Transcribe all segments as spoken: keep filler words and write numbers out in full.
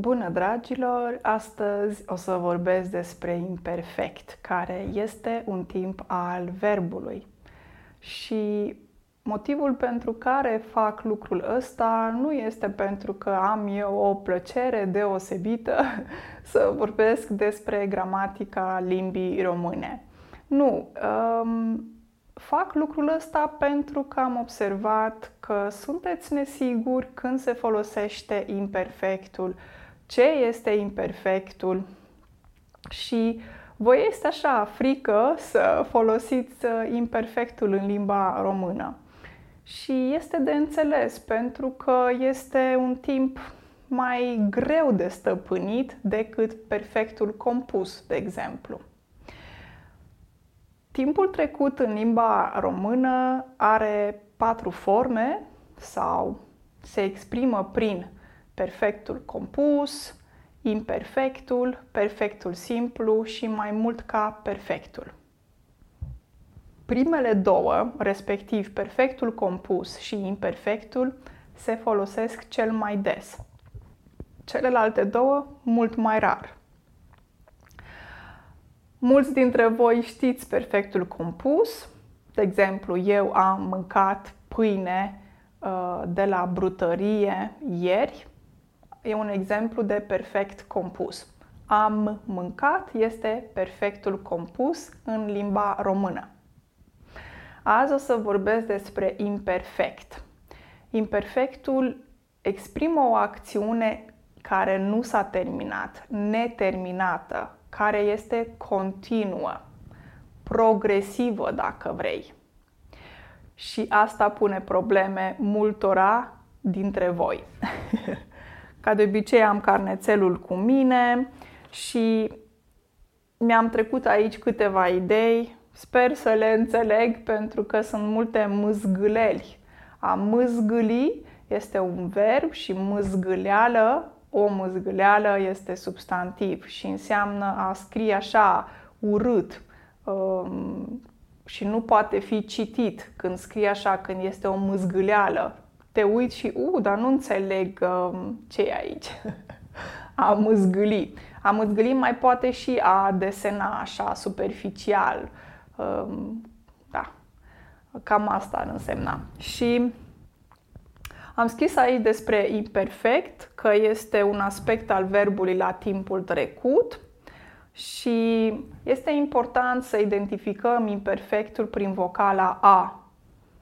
Bună, dragilor! Astăzi o să vorbesc despre imperfect, care este un timp al verbului. Și motivul pentru care fac lucrul ăsta nu este pentru că am eu o plăcere deosebită să vorbesc despre gramatica limbii române. Nu, um, fac lucrul ăsta pentru că am observat că sunteți nesiguri când se folosește imperfectul, ce este imperfectul și vă este așa frică să folosiți imperfectul în limba română. Și este de înțeles, pentru că este un timp mai greu de stăpânit decât perfectul compus, de exemplu. Timpul trecut în limba română are patru forme sau se exprimă prin perfectul compus, imperfectul, perfectul simplu și mai mult ca perfectul. Primele două, respectiv perfectul compus și imperfectul, se folosesc cel mai des. Celelalte două, mult mai rar. Mulți dintre voi știți perfectul compus. De exemplu, eu am mâncat pâine uh, de la brutărie ieri. E un exemplu de perfect compus. Am mâncat este perfectul compus în limba română. Azi o să vorbesc despre imperfect. Imperfectul exprimă o acțiune care nu s-a terminat, neterminată, care este continuă, progresivă dacă vrei. Și asta pune probleme multora dintre voi. Ca de obicei am carnețelul cu mine și mi-am trecut aici câteva idei. Sper să le înțeleg pentru că sunt multe mâzgâleli. A mâzgâli este un verb și mâzgâleală, o mâzgâleală este substantiv și înseamnă a scrie așa, urât, um, și nu poate fi citit când scrie așa, când este o mâzgâleală. Te uiți și, u, dar nu înțeleg um, ce e aici. A mâzgâli. A mâzgâli mai poate și a desena așa, superficial. Um, da, cam asta ar însemna. Și am scris aici despre imperfect, că este un aspect al verbului la timpul trecut și este important să identificăm imperfectul prin vocala A.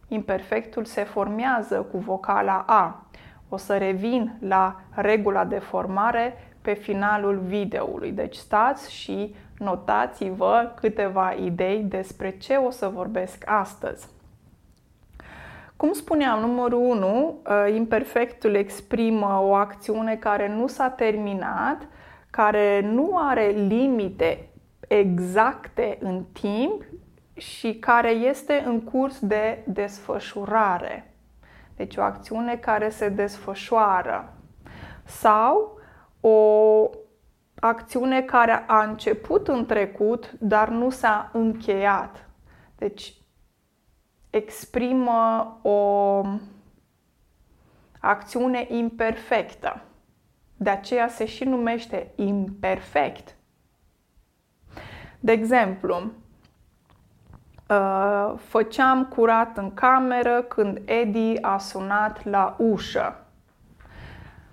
Imperfectul se formează cu vocala A. O să revin la regula de formare pe finalul videoului. Deci stați și notați-vă câteva idei despre ce o să vorbesc astăzi. Cum spuneam, numărul unu, imperfectul exprimă o acțiune care nu s-a terminat, care nu are limite exacte în timp și care este în curs de desfășurare. Deci o acțiune care se desfășoară. Sau o acțiune care a început în trecut, dar nu s-a încheiat. Deci exprimă o acțiune imperfectă. De aceea se și numește imperfect. De exemplu, făceam curat în cameră când Edi a sunat la ușă.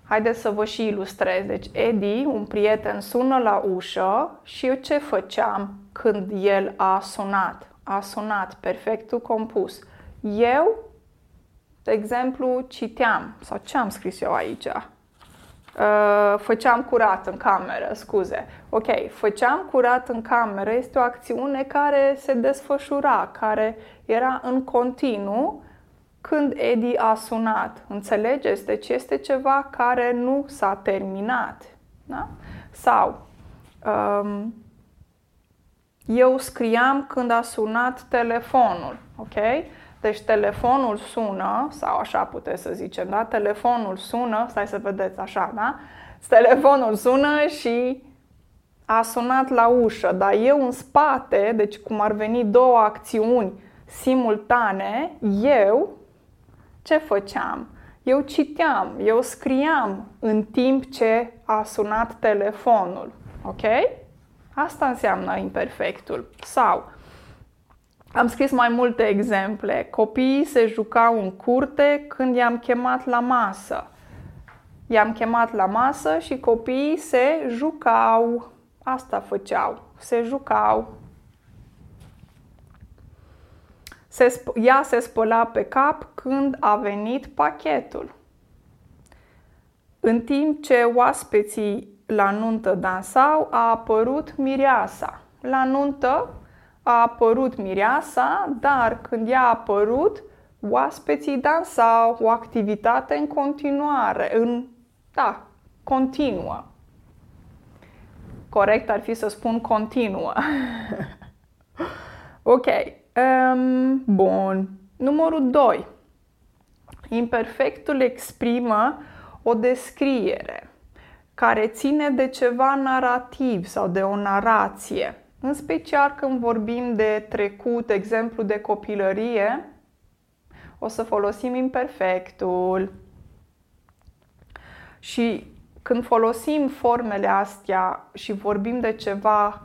Haideți să vă și ilustrez. Deci Edi, un prieten, sună la ușă și eu ce făceam când el a sunat? A sunat, perfectul compus. Eu, de exemplu, citeam, sau ce am scris eu aici? Uh, făceam curat în cameră, scuze. Ok, făceam curat în cameră este o acțiune care se desfășura, care era în continuu când Edi a sunat. Înțelegeți? Deci este ceva care nu s-a terminat. Da? Sau... Um, Eu scriam când a sunat telefonul, ok? Deci telefonul sună, sau așa puteți să zicem, da? Telefonul sună, stai să vedeți așa, da? Telefonul sună și a sunat la ușă, dar eu în spate, deci cum ar veni două acțiuni simultane, eu ce făceam? Eu citeam, eu scriam în timp ce a sunat telefonul. Ok? Asta înseamnă imperfectul. Sau, am scris mai multe exemple. Copiii se jucau în curte când i-am chemat la masă. I-am chemat la masă și copiii se jucau. Asta făceau. Se jucau. Se sp- ea se spăla pe cap când a venit pachetul. În timp ce oaspeții la nuntă dansau, a apărut mireasa. La nuntă a apărut mireasa, dar când ea a apărut, oaspeții dansau. O activitate în continuare, în, da, continuă. Corect ar fi să spun continuă. Ok. Um, bun. Numărul doi. Imperfectul exprimă o descriere care ține de ceva narativ sau de o narație. În special când vorbim de trecut, exemplu de copilărie, o să folosim imperfectul. Și când folosim formele astea și vorbim de ceva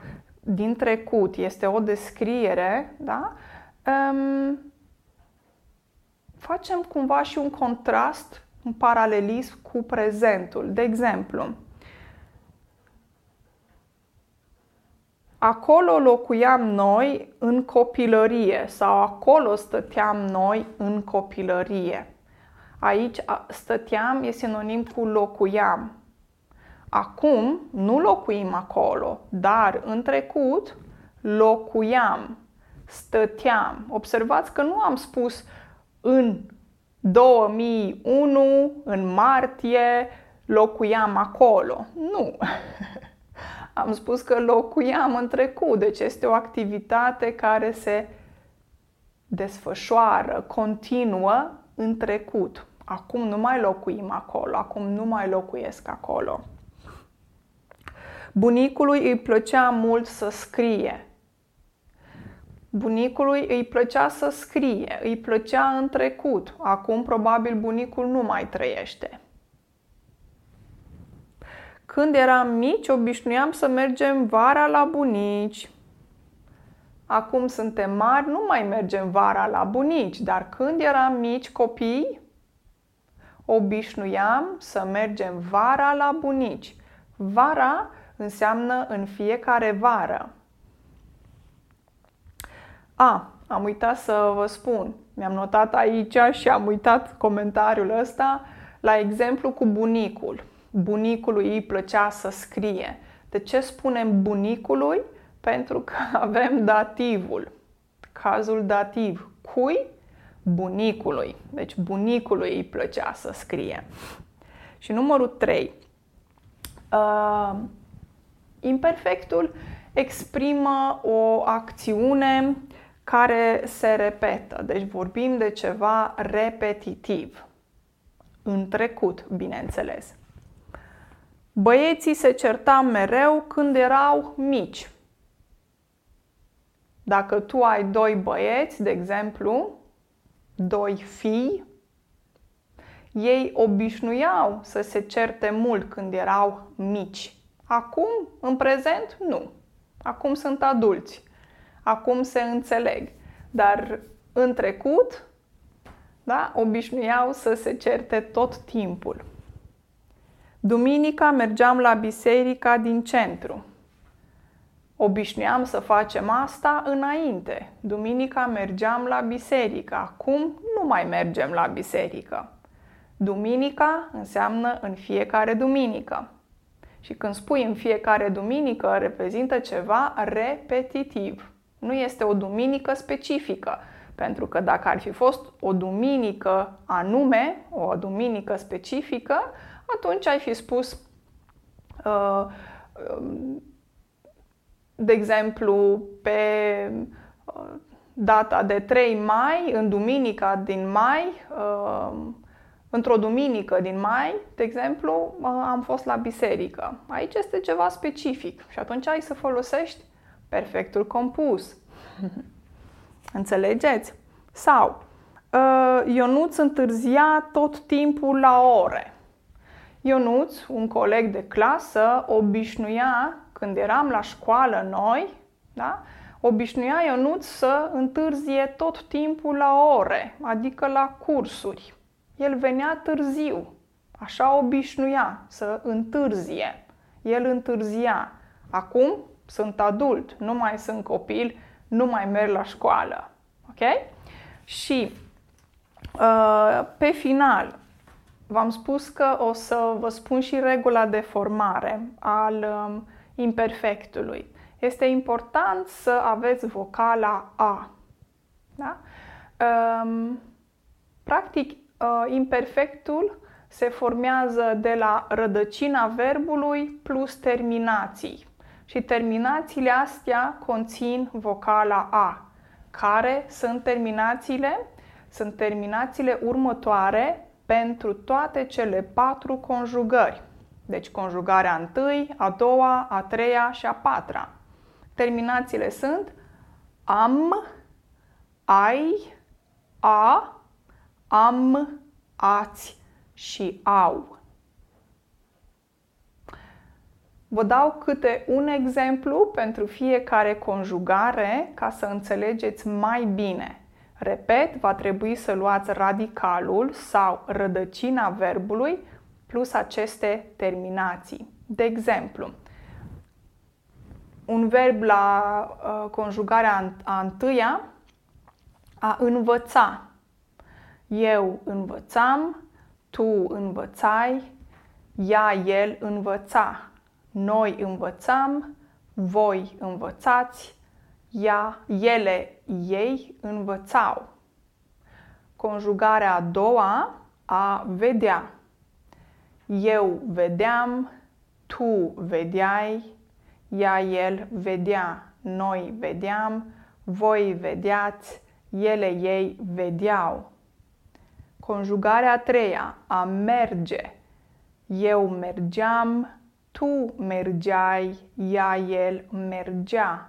din trecut, este o descriere, da? Um, facem cumva și un contrast, un paralelism cu prezentul. De exemplu, acolo locuiam noi în copilărie sau acolo stăteam noi în copilărie. Aici stăteam e sinonim cu locuiam. Acum nu locuim acolo, dar în trecut locuiam, stăteam. Observați că nu am spus în două mii unu, în martie, locuiam acolo. Nu! Am spus că locuiam în trecut, deci este o activitate care se desfășoară, continuă în trecut. Acum nu mai locuim acolo, acum nu mai locuiesc acolo. Bunicului îi plăcea mult să scrie. Bunicului îi plăcea să scrie, îi plăcea în trecut. Acum probabil bunicul nu mai trăiește. Când eram mici, obișnuiam să mergem vara la bunici. Acum suntem mari, nu mai mergem vara la bunici, dar când eram mici copii, obișnuiam să mergem vara la bunici. Vara înseamnă în fiecare vară. A, am uitat să vă spun. Mi-am notat aici și am uitat comentariul ăsta la exemplu cu bunicul. Bunicului îi plăcea să scrie. De ce spunem bunicului? Pentru că avem dativul. Cazul dativ. Cui? Bunicului. Deci bunicului îi plăcea să scrie. Și numărul trei. Uh, imperfectul exprimă o acțiune care se repetă. Deci vorbim de ceva repetitiv. În trecut, bineînțeles. Băieții se certau mereu când erau mici. Dacă tu ai doi băieți, de exemplu, doi fii, ei obișnuiau să se certe mult când erau mici. Acum, în prezent, nu. Acum sunt adulți. Acum se înțeleg. Dar în trecut, da, obișnuiau să se certe tot timpul. Duminica mergeam la biserica din centru. Obișnuiam să facem asta înainte. Duminica mergeam la biserică. Acum nu mai mergem la biserică. Duminica înseamnă în fiecare duminică. Și când spui în fiecare duminică, reprezintă ceva repetitiv. Nu este o duminică specifică. Pentru că dacă ar fi fost o duminică anume, o duminică specifică, atunci ai fi spus, uh, de exemplu, pe data de trei mai, în duminica din mai, uh, într-o duminică din mai, de exemplu, am fost la biserică. Aici este ceva specific și atunci ai să folosești perfectul compus. Înțelegeți? Sau, Ionuț întârzia tot timpul la ore. Ionuț, un coleg de clasă, obișnuia, când eram la școală noi, da? Obișnuia Ionuț să întârzie tot timpul la ore, adică la cursuri. El venea târziu, așa obișnuia să întârzie. El întârzia. Acum sunt adult, nu mai sunt copil, nu mai merg la școală. Ok? Și uh, pe final v-am spus că o să vă spun și regula de formare al um, imperfectului. Este important să aveți vocala A. Da? Um, practic, uh, imperfectul se formează de la rădăcina verbului plus terminații. Și terminațiile astea conțin vocala A. Care sunt terminațiile? Sunt terminațiile următoare pentru toate cele patru conjugări. Deci conjugarea întâi, a doua, a treia și a patra. Terminațiile sunt am, ai, a, am, ați și au. Vă dau câte un exemplu pentru fiecare conjugare ca să înțelegeți mai bine. Repet, va trebui să luați radicalul sau rădăcina verbului plus aceste terminații. De exemplu, un verb la uh, conjugarea a întâia, a învăța. Eu învățam, tu învățai, ea, el învăța. Noi învățam, voi învățați, ea, ele, ei învățau. Conjugarea a doua, a vedea. Eu vedeam, tu vedeai, ea, el vedea, noi vedeam, voi vedeați, ele, ei vedeau. Conjugarea a treia, a merge. Eu mergeam, tu mergeai, ea, el mergea,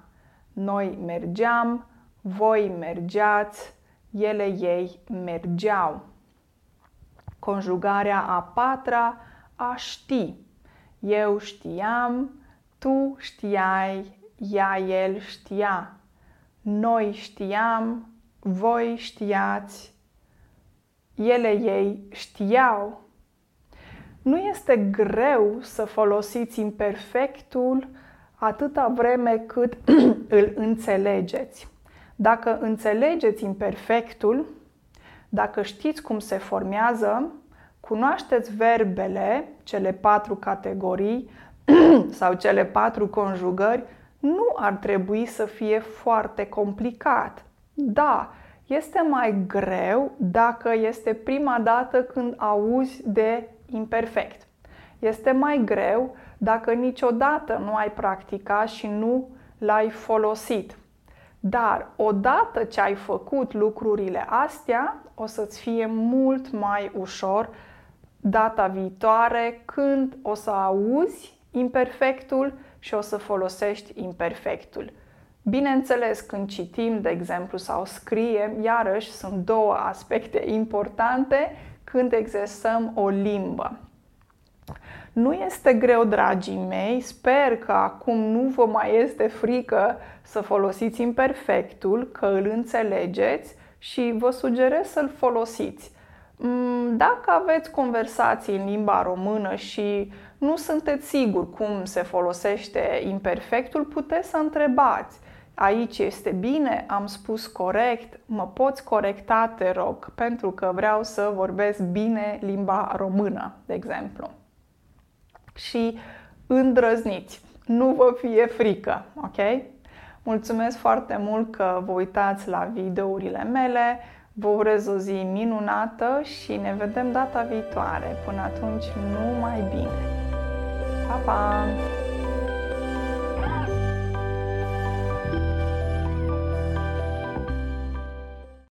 noi mergeam, voi mergeați, ele, ei mergeau. Conjugarea a patra, a ști. Eu știam, tu știai, ea, el știa, noi știam, voi știați, ele, ei știau. Nu este greu să folosiți imperfectul atâta vreme cât îl înțelegeți. Dacă înțelegeți imperfectul, dacă știți cum se formează, cunoașteți verbele, cele patru categorii sau cele patru conjugări, nu ar trebui să fie foarte complicat. Da, este mai greu dacă este prima dată când auzi de imperfect. Este mai greu dacă niciodată nu ai practicat și nu l-ai folosit. Dar odată ce ai făcut lucrurile astea, o să-ți fie mult mai ușor data viitoare când o să auzi imperfectul și o să folosești imperfectul. Bineînțeles, când citim, de exemplu, sau scriem, iarăși sunt două aspecte importante când exersăm o limbă. Nu este greu, dragii mei, sper că acum nu vă mai este frică să folosiți imperfectul, că îl înțelegeți și vă sugerez să-l folosiți. Dacă aveți conversații în limba română și nu sunteți siguri cum se folosește imperfectul, puteți să întrebați. Aici este bine, am spus corect, mă poți corecta, te rog, pentru că vreau să vorbesc bine limba română, de exemplu. Și îndrăzniți, nu vă fie frică, ok? Mulțumesc foarte mult că vă uitați la videourile mele, vă urez o zi minunată și ne vedem data viitoare. Până atunci, numai bine! Pa, pa!